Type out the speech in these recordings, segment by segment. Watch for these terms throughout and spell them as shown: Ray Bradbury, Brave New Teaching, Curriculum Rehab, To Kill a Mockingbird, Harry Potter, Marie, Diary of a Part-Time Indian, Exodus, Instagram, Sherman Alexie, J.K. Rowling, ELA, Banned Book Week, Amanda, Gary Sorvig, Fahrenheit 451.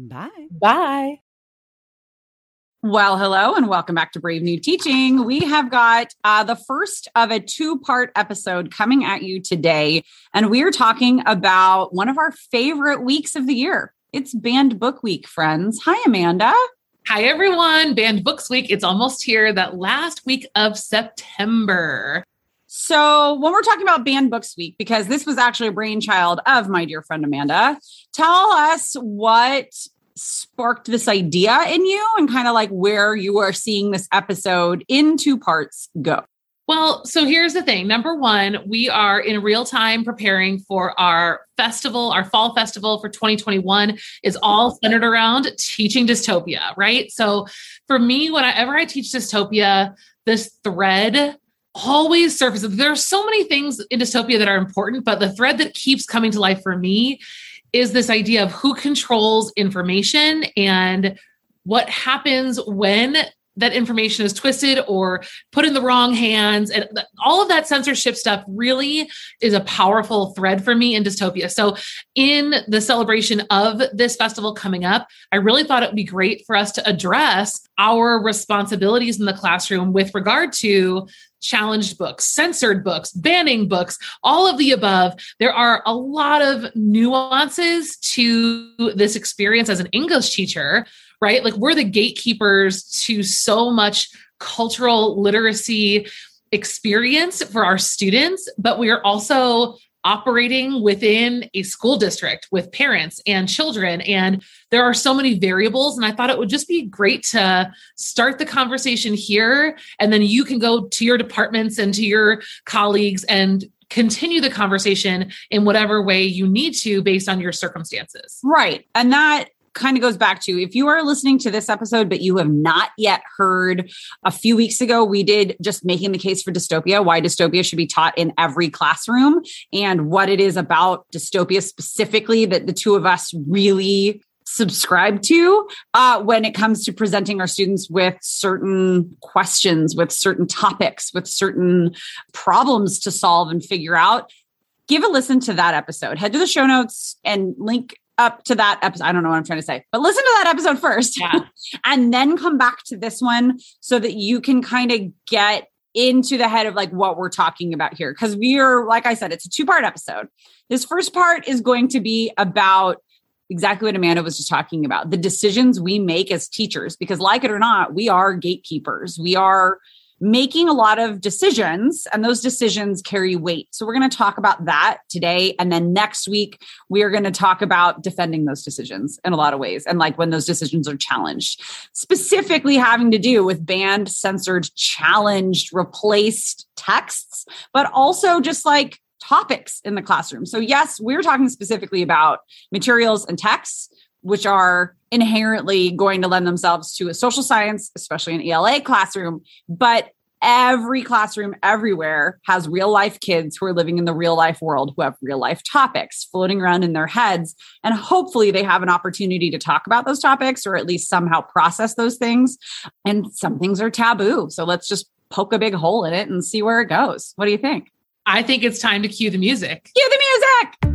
Bye. Bye. Well, hello, and welcome back to Brave New Teaching. We have got the first of a 2-part episode coming at you today, and we are talking about one of our favorite weeks of the year. It's Banned Book Week, friends. Hi, Amanda. Hi, everyone. Banned Books Week. It's almost here, that last week of September. So when we're talking about Banned Books Week, because this was actually a brainchild of my dear friend Amanda, tell us what sparked this idea in you and kind of like where you are seeing this episode in 2 parts go. Well, so here's the thing. Number one, we are in real time preparing for our festival. Our fall festival for 2021 is all centered around teaching dystopia, right? So for me, whenever I teach dystopia, this thread always surfaces. There are so many things in dystopia that are important, but the thread that keeps coming to life for me is this idea of who controls information and what happens when that information is twisted or put in the wrong hands. And all of that censorship stuff really is a powerful thread for me in dystopia. So in the celebration of this festival coming up, I really thought it would be great for us to address our responsibilities in the classroom with regard to challenged books, censored books, banning books, all of the above. There are a lot of nuances to this experience as an English teacher, right? Like, we're the gatekeepers to so much cultural literacy experience for our students, but we are also operating within a school district with parents and children. And there are so many variables. And I thought it would just be great to start the conversation here. And then you can go to your departments and to your colleagues and continue the conversation in whatever way you need to based on your circumstances. Right. And that kind of goes back to, if you are listening to this episode, but you have not yet heard, a few weeks ago, we did just making the case for dystopia, why dystopia should be taught in every classroom and what it is about dystopia specifically that the 2 of us really subscribe to when it comes to presenting our students with certain questions, with certain topics, with certain problems to solve and figure out. Give a listen to that episode. Head to the show notes and link up to that episode. I don't know what I'm trying to say, but listen to that episode first, yeah. And then come back to this one so that you can kind of get into the head of like what we're talking about here. Cause we are, like I said, it's a 2-part episode. This first part is going to be about exactly what Amanda was just talking about, the decisions we make as teachers, because like it or not, we are gatekeepers. We are making a lot of decisions, and those decisions carry weight. So we're going to talk about that today. And then next week, we are going to talk about defending those decisions in a lot of ways. And like when those decisions are challenged, specifically having to do with banned, censored, challenged, replaced texts, but also just like topics in the classroom. So yes, we're talking specifically about materials and texts, which are inherently going to lend themselves to a social science, especially an ELA classroom. But every classroom everywhere has real life kids who are living in the real life world, who have real life topics floating around in their heads. And hopefully they have an opportunity to talk about those topics, or at least somehow process those things. And some things are taboo. So let's just poke a big hole in it and see where it goes. What do you think? I think it's time to cue the music. Cue the music!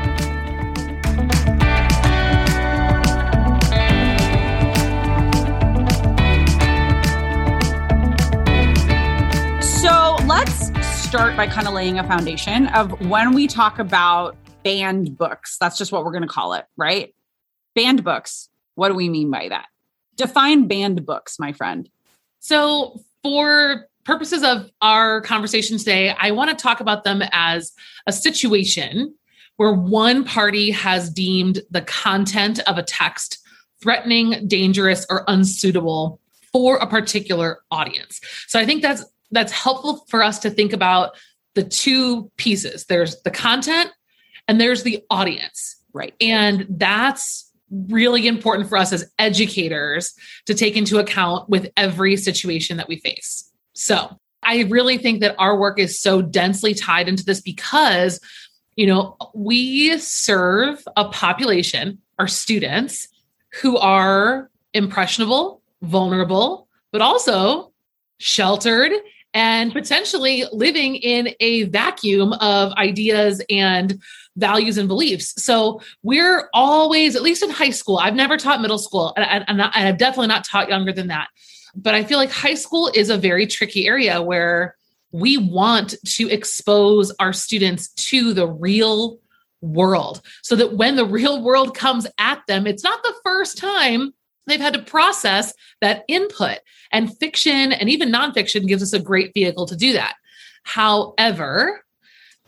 Start by kind of laying a foundation of when we talk about banned books. That's just what we're going to call it, right? Banned books. What do we mean by that? Define banned books, my friend. So for purposes of our conversation today, I want to talk about them as a situation where one party has deemed the content of a text threatening, dangerous, or unsuitable for a particular audience. So I think that's helpful for us to think about the two pieces. There's the content and there's the audience. Right. And that's really important for us as educators to take into account with every situation that we face. So I really think that our work is so densely tied into this because, you know, we serve a population, our students, who are impressionable, vulnerable, but also sheltered and potentially living in a vacuum of ideas and values and beliefs. So we're always, at least in high school, I've never taught middle school, and I've definitely not taught younger than that. But I feel like high school is a very tricky area where we want to expose our students to the real world so that when the real world comes at them, it's not the first time they've had to process that input, and fiction and even nonfiction gives us a great vehicle to do that. However,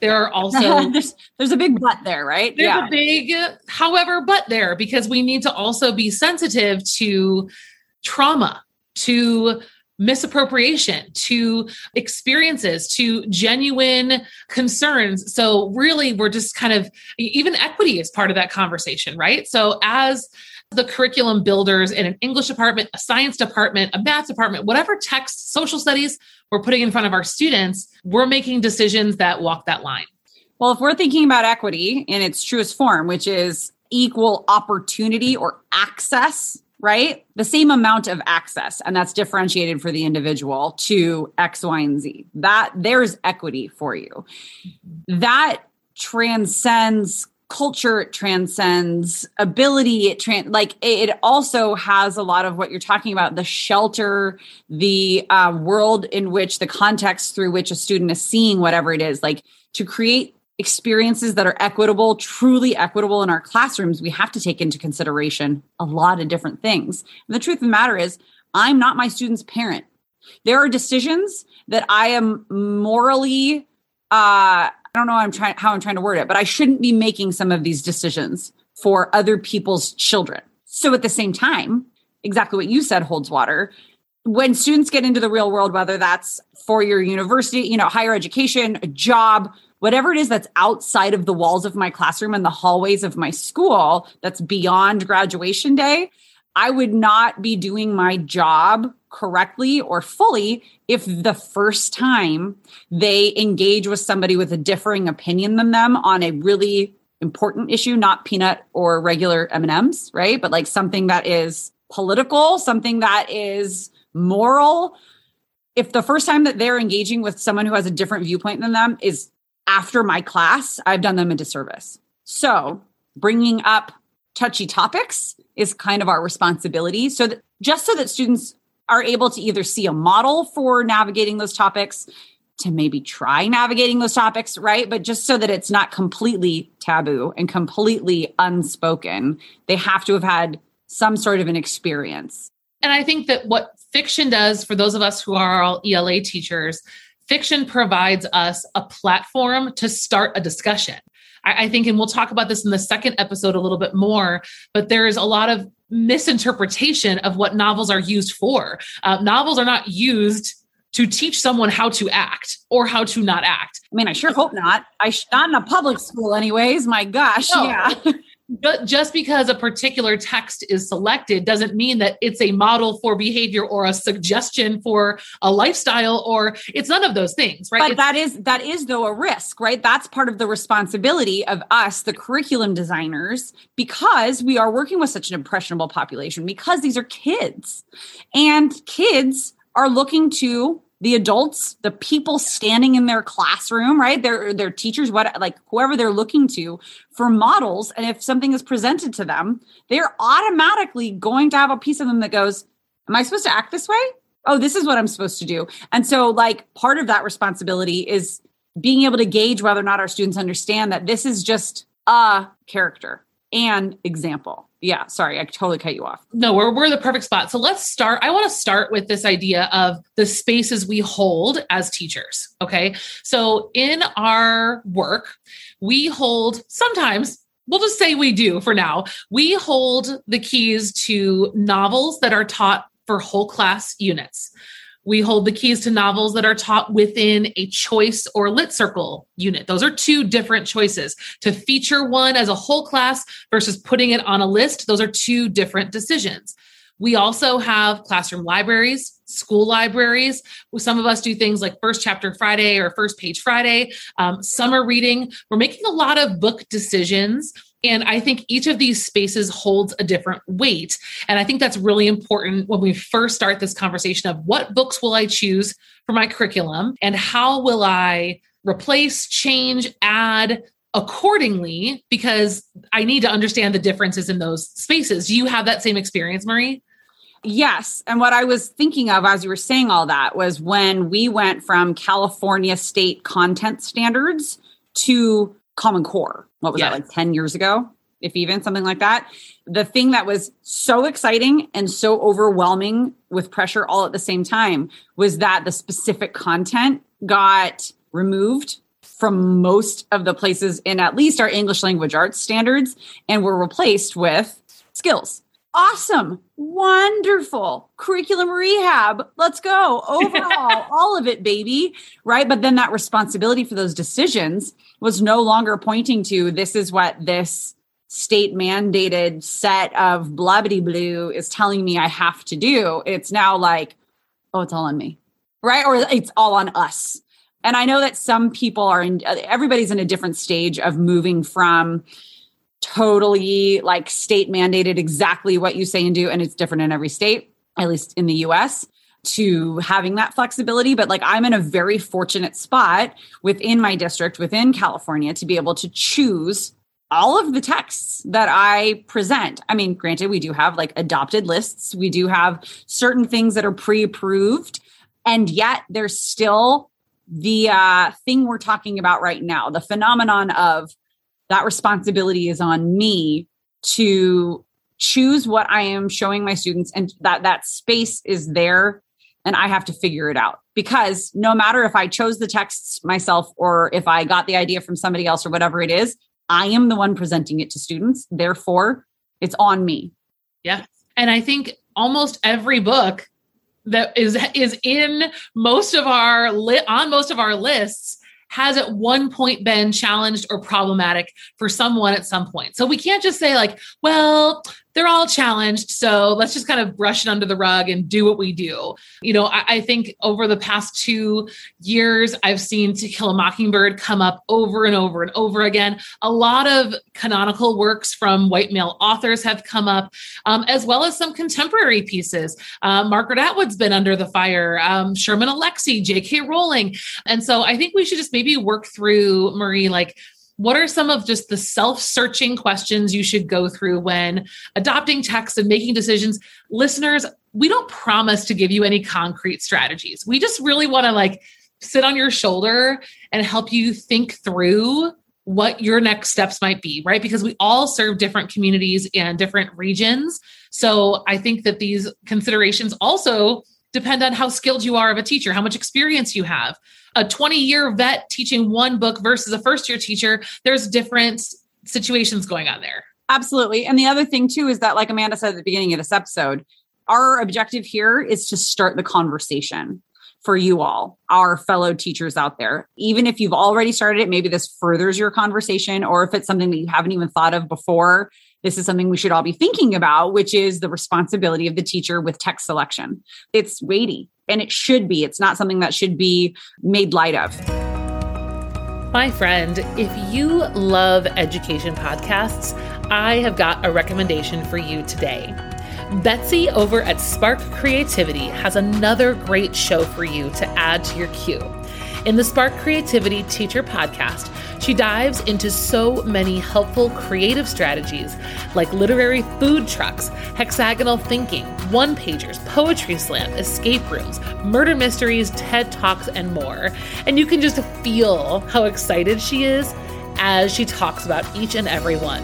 there are also, there's a big but there, right? There's a big, however, but there, because we need to also be sensitive to trauma, to misappropriation, to experiences, to genuine concerns. So really we're just kind of, even equity is part of that conversation, right? So as the curriculum builders in an English department, a science department, a math department, whatever text, social studies we're putting in front of our students, we're making decisions that walk that line. Well, if we're thinking about equity in its truest form, which is equal opportunity or access, right? The same amount of access, and that's differentiated for the individual to X, Y, and Z. That there's equity for you. That transcends culture, it transcends ability, it also has a lot of what you're talking about, the shelter, the world in which, the context through which a student is seeing whatever it is. Like, to create experiences that are equitable, truly equitable in our classrooms, we have to take into consideration a lot of different things. And the truth of the matter is, I'm not my student's parent. There are decisions that I am morally I don't know how I'm trying to word it, but I shouldn't be making some of these decisions for other people's children. So at the same time, exactly what you said holds water. When students get into the real world, whether that's for your university, you know, higher education, a job, whatever it is that's outside of the walls of my classroom and the hallways of my school, that's beyond graduation day, I would not be doing my job correctly or fully if the first time they engage with somebody with a differing opinion than them on a really important issue, not peanut or regular M&Ms, right? But like something that is political, something that is moral. If the first time that they're engaging with someone who has a different viewpoint than them is after my class, I've done them a disservice. So bringing up touchy topics is kind of our responsibility. So that, just so that students are able to either see a model for navigating those topics, to maybe try navigating those topics, right? But just so that it's not completely taboo and completely unspoken, they have to have had some sort of an experience. And I think that what fiction does for those of us who are all ELA teachers, fiction provides us a platform to start a discussion. I think, and we'll talk about this in the second episode a little bit more, but there is a lot of misinterpretation of what novels are used for. Novels are not used to teach someone how to act or how to not act. I mean, I sure hope not. Not in a public school anyways. My gosh. No. Yeah. But just because a particular text is selected doesn't mean that it's a model for behavior or a suggestion for a lifestyle, or it's none of those things, right? But that is though a risk, right? That's part of the responsibility of us, the curriculum designers, because we are working with such an impressionable population, because these are kids, and kids are looking to the adults, the people standing in their classroom, right? Their teachers, whoever they're looking to for models. And if something is presented to them, they're automatically going to have a piece of them that goes, am I supposed to act this way? Oh, this is what I'm supposed to do. And so part of that responsibility is being able to gauge whether or not our students understand that this is just a character and example. Yeah, sorry, I totally cut you off. No, we're the perfect spot. So let's start. I want to start with this idea of the spaces we hold as teachers, okay? So in our work, we hold sometimes, we'll just say we do for now, we hold the keys to novels that are taught for whole class units. We hold the keys to novels that are taught within a choice or lit circle unit. Those are two different choices. To feature one as a whole class versus putting it on a list, those are two different decisions. We also have classroom libraries, school libraries. Some of us do things like First Chapter Friday or First Page Friday, summer reading. We're making a lot of book decisions. And I think each of these spaces holds a different weight. And I think that's really important when we first start this conversation of what books will I choose for my curriculum and how will I replace, change, add accordingly, because I need to understand the differences in those spaces. Do you have that same experience, Marie? Yes. And what I was thinking of as you were saying all that was when we went from California state content standards to Common Core. What was that, like 10 years ago, if even something like that? The thing that was so exciting and so overwhelming with pressure all at the same time was that the specific content got removed from most of the places in at least our English language arts standards and were replaced with skills. Awesome. Wonderful. Curriculum rehab. Let's go. Overall, all of it, baby. Right. But then that responsibility for those decisions was no longer pointing to this is what this state mandated set of blabbity blue is telling me I have to do. It's now like, oh, it's all on me. Right. Or it's all on us. And I know that some people everybody's in a different stage of moving from totally state mandated exactly what you say and do. And it's different in every state, at least in the US, to having that flexibility. But I'm in a very fortunate spot within my district, within California, to be able to choose all of the texts that I present. I mean, granted, we do have adopted lists. We do have certain things that are pre-approved, and yet there's still the thing we're talking about right now, the phenomenon of that responsibility is on me to choose what I am showing my students, and that space is there and I have to figure it out, because no matter if I chose the texts myself or if I got the idea from somebody else or whatever it is, I am the one presenting it to students. Therefore, it's on me. Yeah. And I think almost every book that is in most of our lists has at one point been challenged or problematic for someone at some point. So we can't just say well, they're all challenged, so let's just kind of brush it under the rug and do what we do. You know, I think over the past 2 years, I've seen To Kill a Mockingbird come up over and over and over again. A lot of canonical works from white male authors have come up, as well as some contemporary pieces. Margaret Atwood's been under the fire, Sherman Alexie, J.K. Rowling. And so I think we should just maybe work through, Marie, what are some of just the self-searching questions you should go through when adopting texts and making decisions? Listeners, we don't promise to give you any concrete strategies. We just really want to sit on your shoulder and help you think through what your next steps might be, right? Because we all serve different communities and different regions. So I think that these considerations also depend on how skilled you are of a teacher, how much experience you have. A 20-year vet teaching one book versus a first-year teacher, there's different situations going on there. Absolutely. And the other thing too is that, like Amanda said at the beginning of this episode, our objective here is to start the conversation for you all, our fellow teachers out there. Even if you've already started it, maybe this furthers your conversation, or if it's something that you haven't even thought of before, this is something we should all be thinking about, which is the responsibility of the teacher with text selection. It's weighty, and it should be. It's not something that should be made light of. My friend, if you love education podcasts, I have got a recommendation for you today. Betsy over at Spark Creativity has another great show for you to add to your queue. In the Spark Creativity Teacher Podcast, she dives into so many helpful creative strategies like literary food trucks, hexagonal thinking, one-pagers, poetry slam, escape rooms, murder mysteries, TED Talks, and more. And you can just feel how excited she is as she talks about each and every one.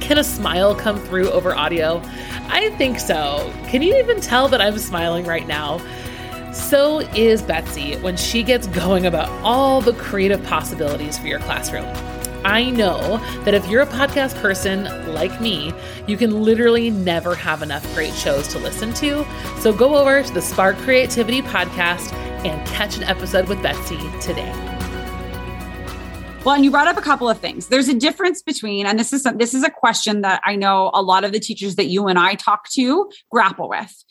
Can a smile come through over audio? I think so. Can you even tell that I'm smiling right now? So is Betsy when she gets going about all the creative possibilities for your classroom. I know that if you're a podcast person like me, you can literally never have enough great shows to listen to. So go over to the Spark Creativity Podcast and catch an episode with Betsy today. Well, and you brought up a couple of things. There's a difference between, and this is a question that I know a lot of the teachers that you and I talk to grapple with.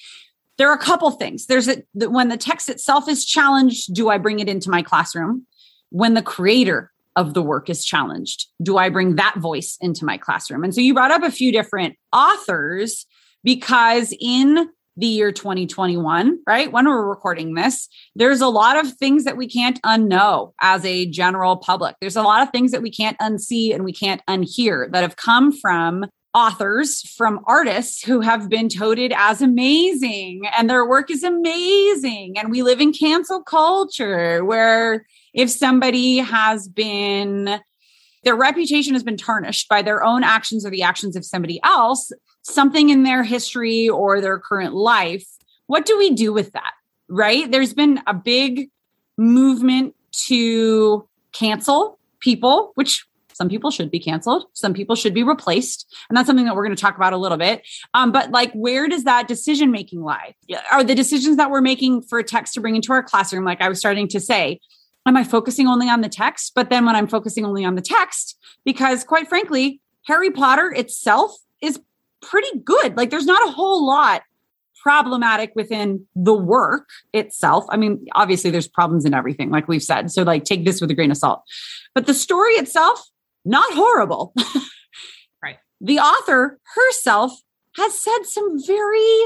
There are a couple things. When the text itself is challenged, do I bring it into my classroom? When the creator of the work is challenged, do I bring that voice into my classroom? And so you brought up a few different authors, because in the year 2021, right? When we're recording this, there's a lot of things that we can't unknow as a general public. There's a lot of things that we can't unsee and we can't unhear that have come from authors, from artists who have been touted as amazing, and their work is amazing. And we live in cancel culture where if somebody their reputation has been tarnished by their own actions or the actions of somebody else, something in their history or their current life, what do we do with that, right? There's been a big movement to cancel people, which some people should be canceled. Some people should be replaced. And that's something that we're going to talk about a little bit. But where does that decision-making lie? Are the decisions that we're making for a text to bring into our classroom, like I was starting to say, am I focusing only on the text? But then when I'm focusing only on the text, because quite frankly, Harry Potter itself is pretty good. There's not a whole lot problematic within the work itself. I mean, obviously there's problems in everything, like we've said. So take this with a grain of salt, but the story itself, not horrible. Right. The author herself has said some very,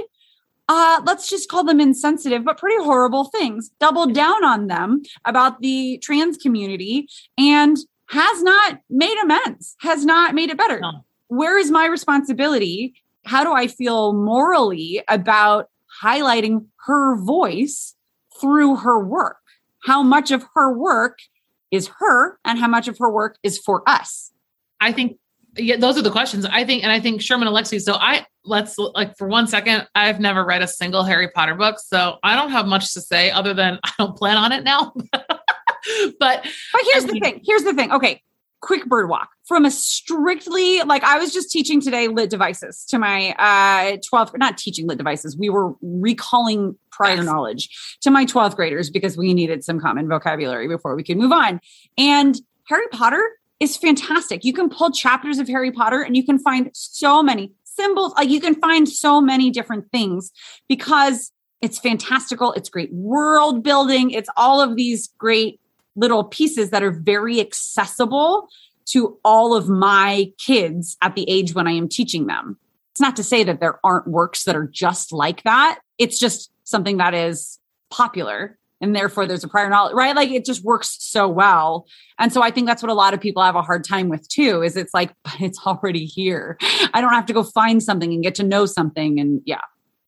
let's just call them insensitive, but pretty horrible things, doubled down on them about the trans community, and has not made amends, has not made it better. No. Where is my responsibility? How do I feel morally about highlighting her voice through her work? How much of her work is her, and how much of her work is for us? I think those are the questions. I think Sherman Alexie. So for one second, I've never read a single Harry Potter book, so I don't have much to say other than I don't plan on it now. but here's the thing. Okay. Quick bird walk from a strictly, I was just teaching today lit devices to my 12th, not teaching lit devices. We were recalling prior knowledge to my 12th graders because we needed some common vocabulary before we could move on. And Harry Potter is fantastic. You can pull chapters of Harry Potter and you can find so many symbols. You can find so many different things because it's fantastical. It's great world building. It's all of these great little pieces that are very accessible to all of my kids at the age when I am teaching them. It's not to say that there aren't works that are just like that. It's just something that is popular and therefore there's a prior knowledge, right? Like it just works so well. And so I think that's what a lot of people have a hard time with too, is it's like, but it's already here. I don't have to go find something and get to know something. And yeah.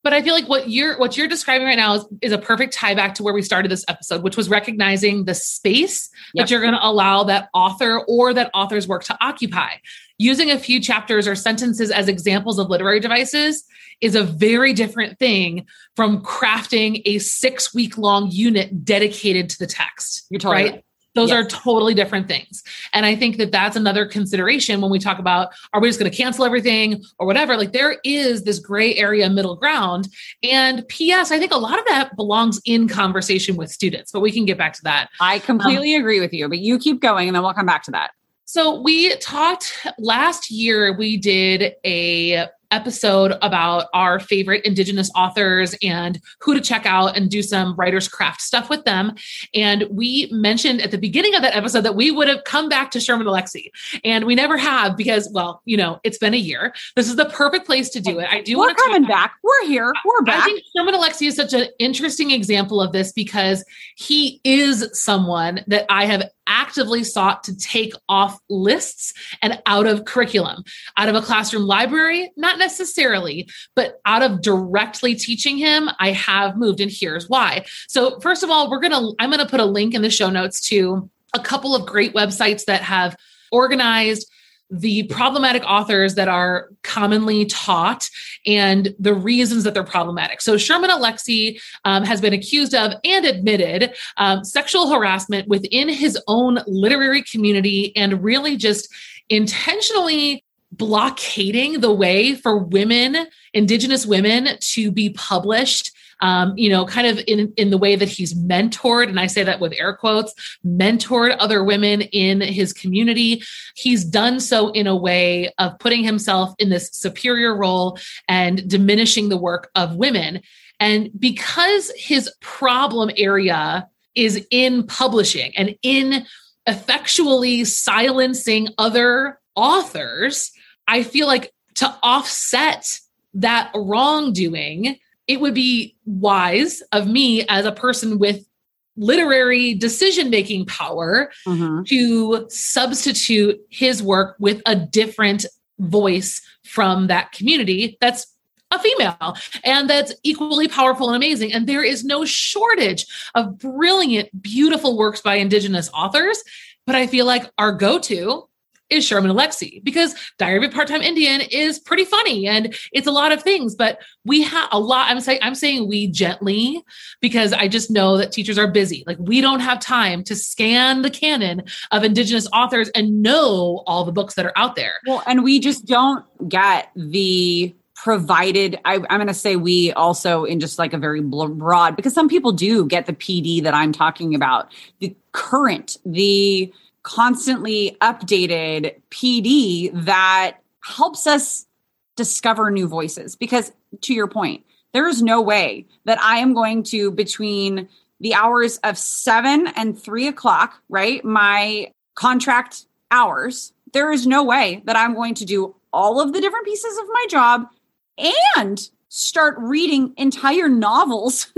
But I feel like what you're describing right now is a perfect tie back to where we started this episode, which was recognizing the space that you're going to allow that author or that author's work to occupy. Using a few chapters or sentences as examples of literary devices is a very different thing from crafting a 6-week long unit dedicated to the text. You're totally right. Those are totally different things. And I think that that's another consideration when we talk about, are we just going to cancel everything or whatever? Like there is this gray area, middle ground. And P.S., I think a lot of that belongs in conversation with students, but we can get back to that. I completely agree with you, but you keep going and then we'll come back to that. So we talked last year, we did a episode about our favorite Indigenous authors and who to check out and do some writer's craft stuff with them. And we mentioned at the beginning of that episode that we would have come back to Sherman Alexie, and we never have because, well, you know, it's been a year. This is the perfect place to do it. We're coming back. We're here. We're back. I think Sherman Alexie is such an interesting example of this because he is someone that I have actively sought to take off lists and out of curriculum, out of a classroom library, not necessarily, but out of directly teaching him, I have moved. And here's why. So first of all, I'm going to put a link in the show notes to a couple of great websites that have organized the problematic authors that are commonly taught and the reasons that they're problematic. So Sherman Alexie has been accused of and admitted sexual harassment within his own literary community and really just intentionally blockading the way for women, Indigenous women, to be published, you know, kind of in the way that he's mentored, and I say that with air quotes, mentored other women in his community. He's done so in a way of putting himself in this superior role and diminishing the work of women. And because his problem area is in publishing and in effectually silencing other authors, I feel like to offset that wrongdoing, it would be wise of me as a person with literary decision-making power to substitute his work with a different voice from that community that's a female and that's equally powerful and amazing. And there is no shortage of brilliant, beautiful works by Indigenous authors, but I feel like our go-to is Sherman Alexie, because Diary of a Part-Time Indian is pretty funny and it's a lot of things, but we have a lot. I'm saying we gently, because I just know that teachers are busy. Like we don't have time to scan the canon of Indigenous authors and know all the books that are out there. Well, and we just don't get the provided. I'm going to say we also in just like a very broad, because some people do get the PD that I'm talking about, the current, the constantly updated PD that helps us discover new voices. Because to your point, there is no way that I am going to, between the hours of 7 and 3 o'clock, right? My contract hours, there is no way that I'm going to do all of the different pieces of my job and start reading entire novels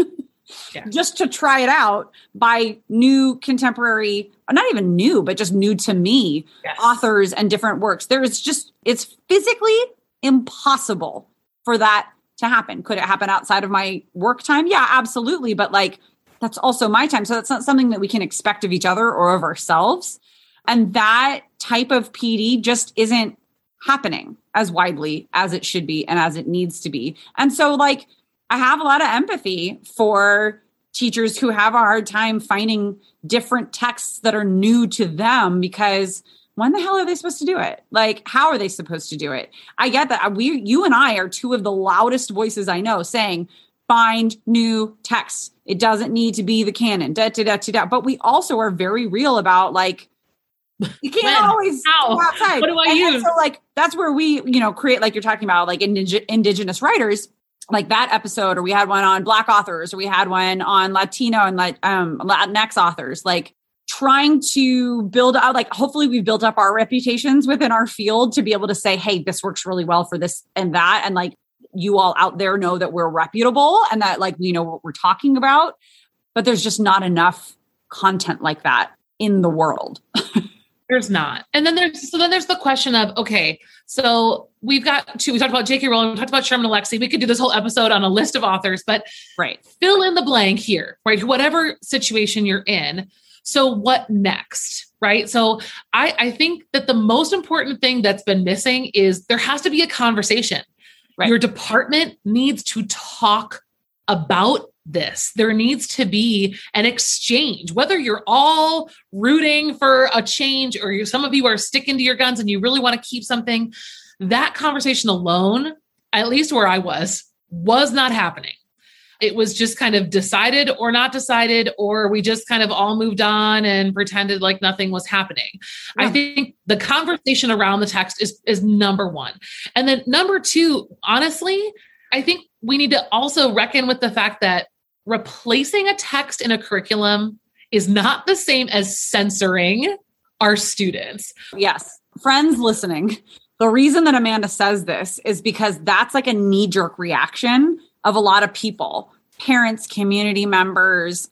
just to try it out by new contemporary, not even new, but just new to me, authors and different works. It's physically impossible for that to happen. Could it happen outside of my work time? Yeah, absolutely. But like, that's also my time. So that's not something that we can expect of each other or of ourselves. And that type of PD just isn't happening as widely as it should be and as it needs to be. And so like, I have a lot of empathy for teachers who have a hard time finding different texts that are new to them, because when the hell are they supposed to do it? Like, how are they supposed to do it? I get that. You and I are two of the loudest voices I know saying, find new texts. It doesn't need to be the canon. Da, da, da, da, da. But we also are very real about like, you can't always go outside. What do I use? So like, that's where we, you know, create, like you're talking about, like Indigenous writers, like that episode, or we had one on Black authors, or we had one on Latino and Latinx authors, like trying to build out, like hopefully we've built up our reputations within our field to be able to say, hey, this works really well for this and that. And like you all out there know that we're reputable and that like, we know what we're talking about. but there's just not enough content like that in the world. There's not. And then there's the question of, okay, so we talked about J.K. Rowling, we talked about Sherman Alexie. We could do this whole episode on a list of authors, but right, fill in the blank here, right? Whatever situation you're in. So what next, right? So I think that the most important thing that's been missing is there has to be a conversation. Right. Your department needs to talk about this. There needs to be an exchange, whether you're all rooting for a change or some of you are sticking to your guns and you really want to keep something. That conversation alone, at least where I was not happening. It was just kind of decided or not decided, or we just kind of all moved on and pretended like nothing was happening. Yeah. I think the conversation around the text is number one. And then number two, honestly, I think we need to also reckon with the fact that replacing a text in a curriculum is not the same as censoring our students. Yes. Friends listening, the reason that Amanda says this is because that's like a knee-jerk reaction of a lot of people, parents, community members,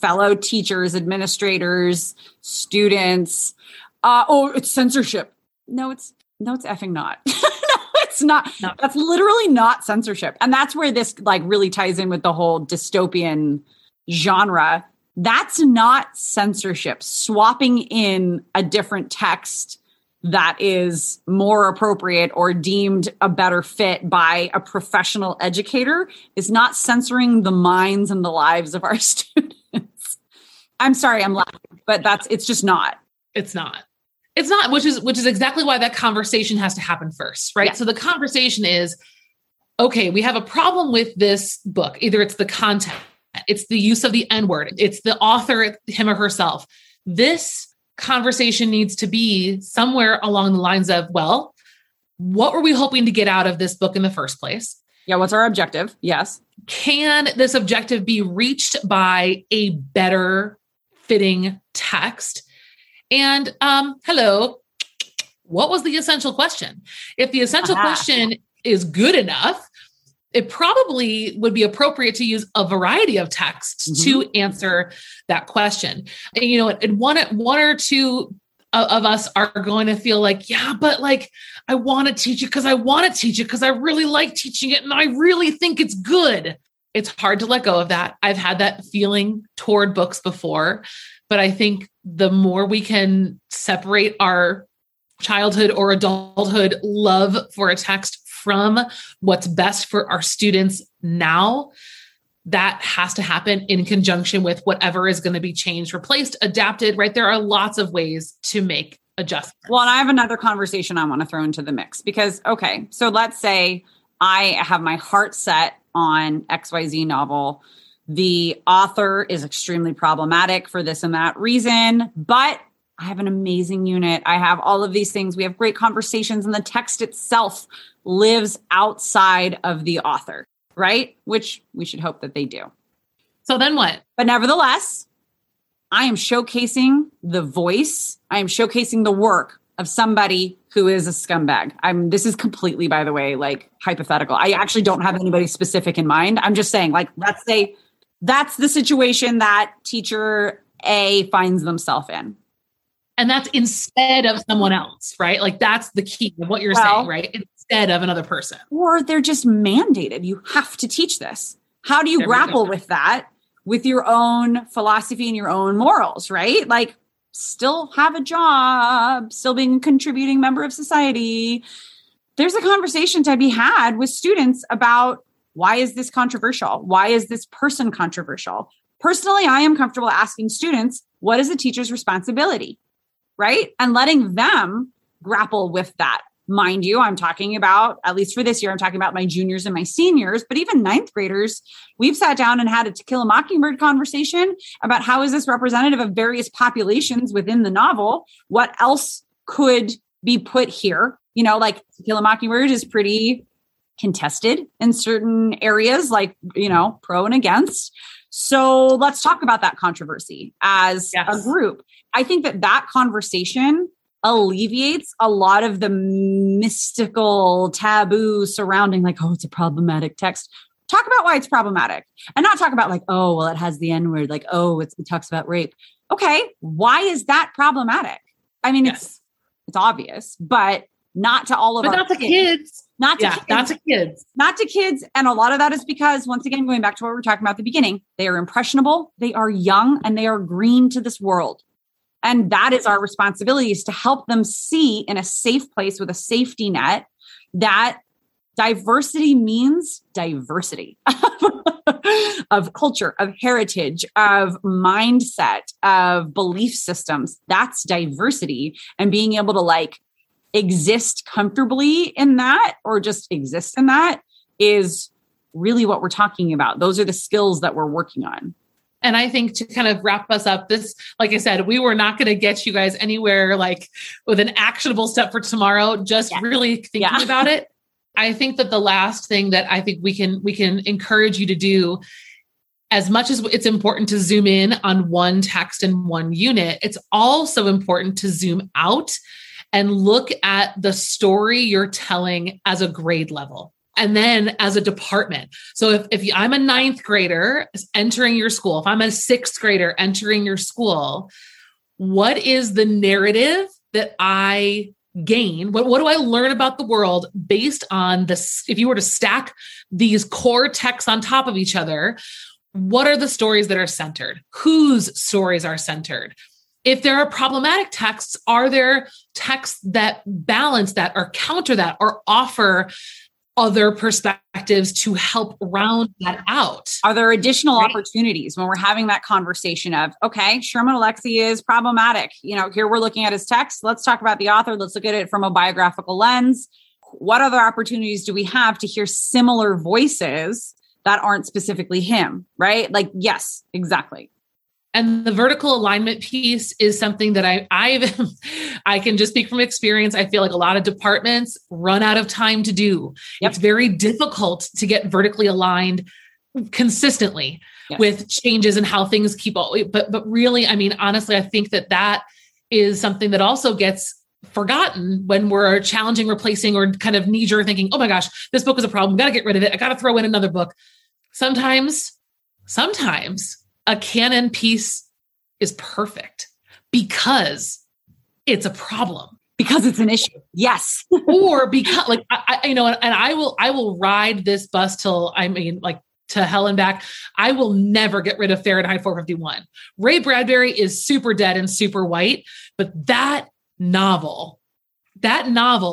fellow teachers, administrators, students. Oh, it's censorship. No, it's effing not. It's not. No. That's literally not censorship. And that's where this like really ties in with the whole dystopian genre. That's not censorship. Swapping in a different text that is more appropriate or deemed a better fit by a professional educator is not censoring the minds and the lives of our students. I'm sorry, I'm laughing, but it's just not. It's not, which is exactly why that conversation has to happen first, right? Yeah. So the conversation is, okay, we have a problem with this book. Either it's the content, it's the use of the N-word, it's the author, him or herself. This conversation needs to be somewhere along the lines of, well, what were we hoping to get out of this book in the first place? Yeah, what's our objective? Yes. Can this objective be reached by a better fitting text? And hello, what was the essential question? If the essential question is good enough, it probably would be appropriate to use a variety of texts to answer that question. And, you know, and one or two of us are going to feel like, yeah, but like, I want to teach it because I want to teach it because I really like teaching it and I really think it's good. It's hard to let go of that. I've had that feeling toward books before, but I think the more we can separate our childhood or adulthood love for a text from what's best for our students now, that has to happen in conjunction with whatever is going to be changed, replaced, adapted, right? There are lots of ways to make adjustments. Well, and I have another conversation I want to throw into the mix because, okay, so let's say I have my heart set on XYZ novel. The author is extremely problematic for this and that reason, but I have an amazing unit. I have all of these things. We have great conversations and the text itself lives outside of the author, right? Which we should hope that they do. So then what? But nevertheless, I am showcasing the voice. I am showcasing the work of somebody who is a scumbag. This is completely, by the way, like hypothetical. I actually don't have anybody specific in mind. I'm just saying, like, let's say that's the situation that teacher A finds themselves in. And that's instead of someone else, right? Like that's the key of what you're saying, right? Instead of another person. Or they're just mandated. You have to teach this. How do you grapple with that with your own philosophy and your own morals, right? Like still have a job, still being a contributing member of society. There's a conversation to be had with students about why is this controversial? Why is this person controversial? Personally, I am comfortable asking students, what is a teacher's responsibility? Right? And letting them grapple with that. Mind you, I'm talking about, at least for this year, I'm talking about my juniors and my seniors, but even ninth graders, we've sat down and had a To Kill a Mockingbird conversation about how is this representative of various populations within the novel? What else could be put here? You know, like To Kill a Mockingbird is pretty contested in certain areas, like, you know, pro and against. So let's talk about that controversy as a group. I think that conversation alleviates a lot of the mystical taboo surrounding like, oh, it's a problematic text. Talk about why it's problematic and not talk about like, oh, well, it has the N word. Like, oh, it talks about rape. Okay. Why is that problematic? I mean, it's obvious, but not to all of our kids. Not to kids. And a lot of that is because, once again, going back to what we were talking about at the beginning, they are impressionable, they are young, and they are green to this world. And that is our responsibility, is to help them see in a safe place with a safety net that diversity means diversity of culture, of heritage, of mindset, of belief systems. That's diversity. And being able to like exist comfortably in that, or just exist in that, is really what we're talking about. Those are the skills that we're working on. And I think, to kind of wrap us up, this, like I said, we were not going to get you guys anywhere like with an actionable step for tomorrow, just really thinking about it. I think that the last thing that I think we can encourage you to do, as much as it's important to zoom in on one text and one unit, it's also important to zoom out and look at the story you're telling as a grade level, and then as a department. So if I'm a 9th grader entering your school, if I'm a 6th grader entering your school, what is the narrative that I gain? What do I learn about the world based on this? If you were to stack these core texts on top of each other, what are the stories that are centered? Whose stories are centered? If there are problematic texts, are there texts that balance that, or counter that, or offer other perspectives to help round that out? Are there additional opportunities when we're having that conversation of, okay, Sherman Alexie is problematic. You know, here we're looking at his text. Let's talk about the author. Let's look at it from a biographical lens. What other opportunities do we have to hear similar voices that aren't specifically him, right? Like, yes, exactly. And the vertical alignment piece is something that I can just speak from experience. I feel like a lot of departments run out of time to do. Yep. It's very difficult to get vertically aligned consistently with changes in how things keep. But really, I mean, honestly, I think that is something that also gets forgotten when we're challenging, replacing, or kind of knee-jerk thinking, oh my gosh, this book is a problem. Got to get rid of it. I got to throw in another book. Sometimes, a canon piece is perfect because it's a problem, because it's an issue. Yes. Or because like, I will ride this bus till, I mean, like, to hell and back. I will never get rid of Fahrenheit 451. Ray Bradbury is super dead and super white, but that novel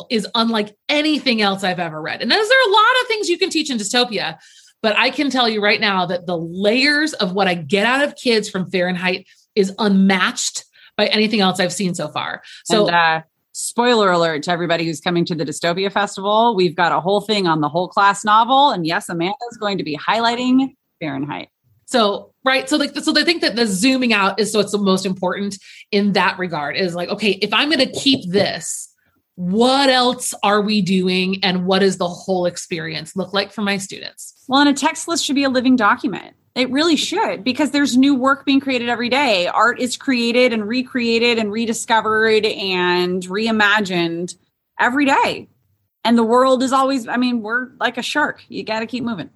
is unlike anything else I've ever read. And there are a lot of things you can teach in dystopia, but I can tell you right now that the layers of what I get out of kids from Fahrenheit is unmatched by anything else I've seen so far. So, and, spoiler alert to everybody who's coming to the Dystopia Festival, we've got a whole thing on the whole class novel. And yes, Amanda's going to be highlighting Fahrenheit. So, right. So I think that the zooming out is, so it's the most important in that regard, is like, okay, if I'm going to keep this, what else are we doing? And what does the whole experience look like for my students? Well, and a text list should be a living document. It really should, because there's new work being created every day. Art is created and recreated and rediscovered and reimagined every day. And the world is always, I mean, we're like a shark. You got to keep moving.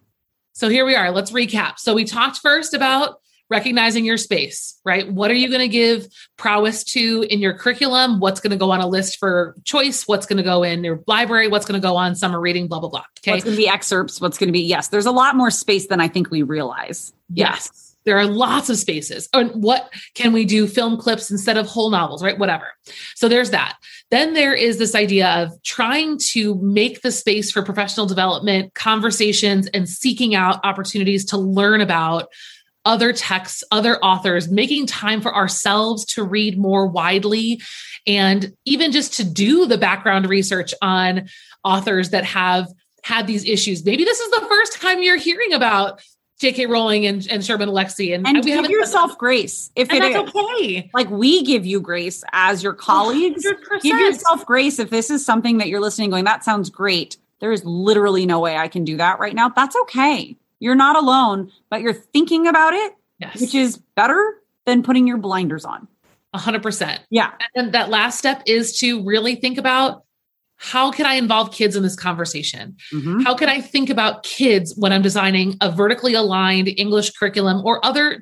So here we are. Let's recap. So we talked first about recognizing your space, right? What are you going to give prowess to in your curriculum? What's going to go on a list for choice? What's going to go in your library? What's going to go on summer reading, blah, blah, blah. Okay. What's going to be excerpts? What's going to be, yes, there's a lot more space than I think we realize. Yes. There are lots of spaces. And what can we do? Film clips instead of whole novels, right? Whatever. So there's that. Then there is this idea of trying to make the space for professional development, conversations, and seeking out opportunities to learn about other texts, other authors, making time for ourselves to read more widely, and even just to do the background research on authors that have had these issues. Maybe this is the first time you're hearing about J.K. Rowling and Sherman Alexie. And we give yourself grace. If it is okay. Like, we give you grace as your colleagues. 100%. Give yourself grace. If this is something that you're listening going, that sounds great. There is literally no way I can do that right now. That's okay. You're not alone, but you're thinking about it, which is better than putting your blinders on. 100%. Yeah. And that last step is to really think about how can I involve kids in this conversation? Mm-hmm. How can I think about kids when I'm designing a vertically aligned English curriculum or other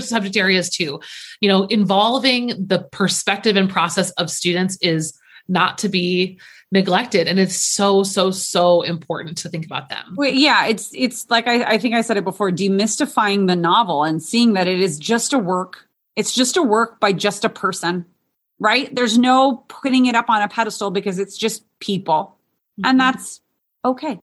subject areas too? You know, involving the perspective and process of students is not to be neglected. And it's so, so, so important to think about them. Well, yeah. It's like, I think I said it before, demystifying the novel and seeing that it is just a work. It's just a work by just a person. Right? There's no putting it up on a pedestal because it's just people. Mm-hmm. And that's okay.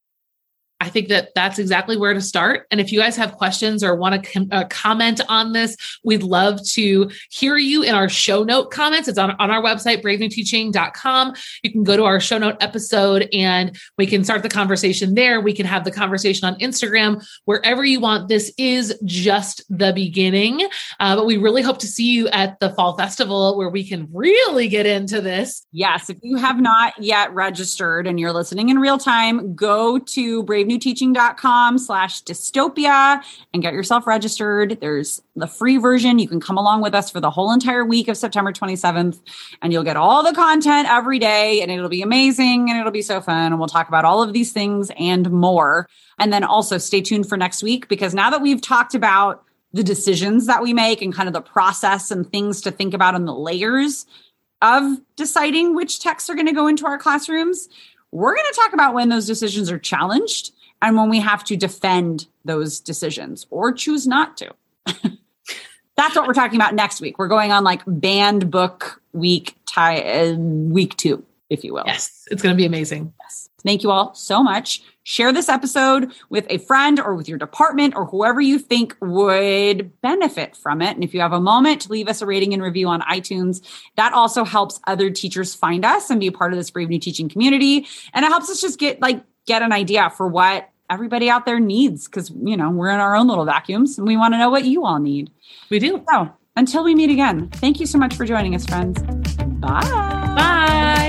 I think that that's exactly where to start. And if you guys have questions or want to comment on this, we'd love to hear you in our show note comments. It's on our website, bravenewteaching.com. You can go to our show note episode and we can start the conversation there. We can have the conversation on Instagram, wherever you want. This is just the beginning, but we really hope to see you at the Fall Festival where we can really get into this. Yes. If you have not yet registered and you're listening in real time, go to bravenewteaching.com/dystopia and get yourself registered. There's the free version. You can come along with us for the whole entire week of September 27th and you'll get all the content every day and it'll be amazing and it'll be so fun. And we'll talk about all of these things and more. And then also stay tuned for next week, because now that we've talked about the decisions that we make and kind of the process and things to think about and the layers of deciding which texts are going to go into our classrooms, we're going to talk about when those decisions are challenged and when we have to defend those decisions or choose not to. That's what we're talking about next week. We're going on like Banned Book Week, week two, if you will. Yes, it's going to be amazing. Yes. Thank you all so much. Share this episode with a friend or with your department or whoever you think would benefit from it. And if you have a moment, leave us a rating and review on iTunes. That also helps other teachers find us and be a part of this Brave New Teaching community. And it helps us just get an idea for what everybody out there needs. Because, you know, we're in our own little vacuums and we want to know what you all need. We do. So until we meet again, thank you so much for joining us, friends. Bye. Bye.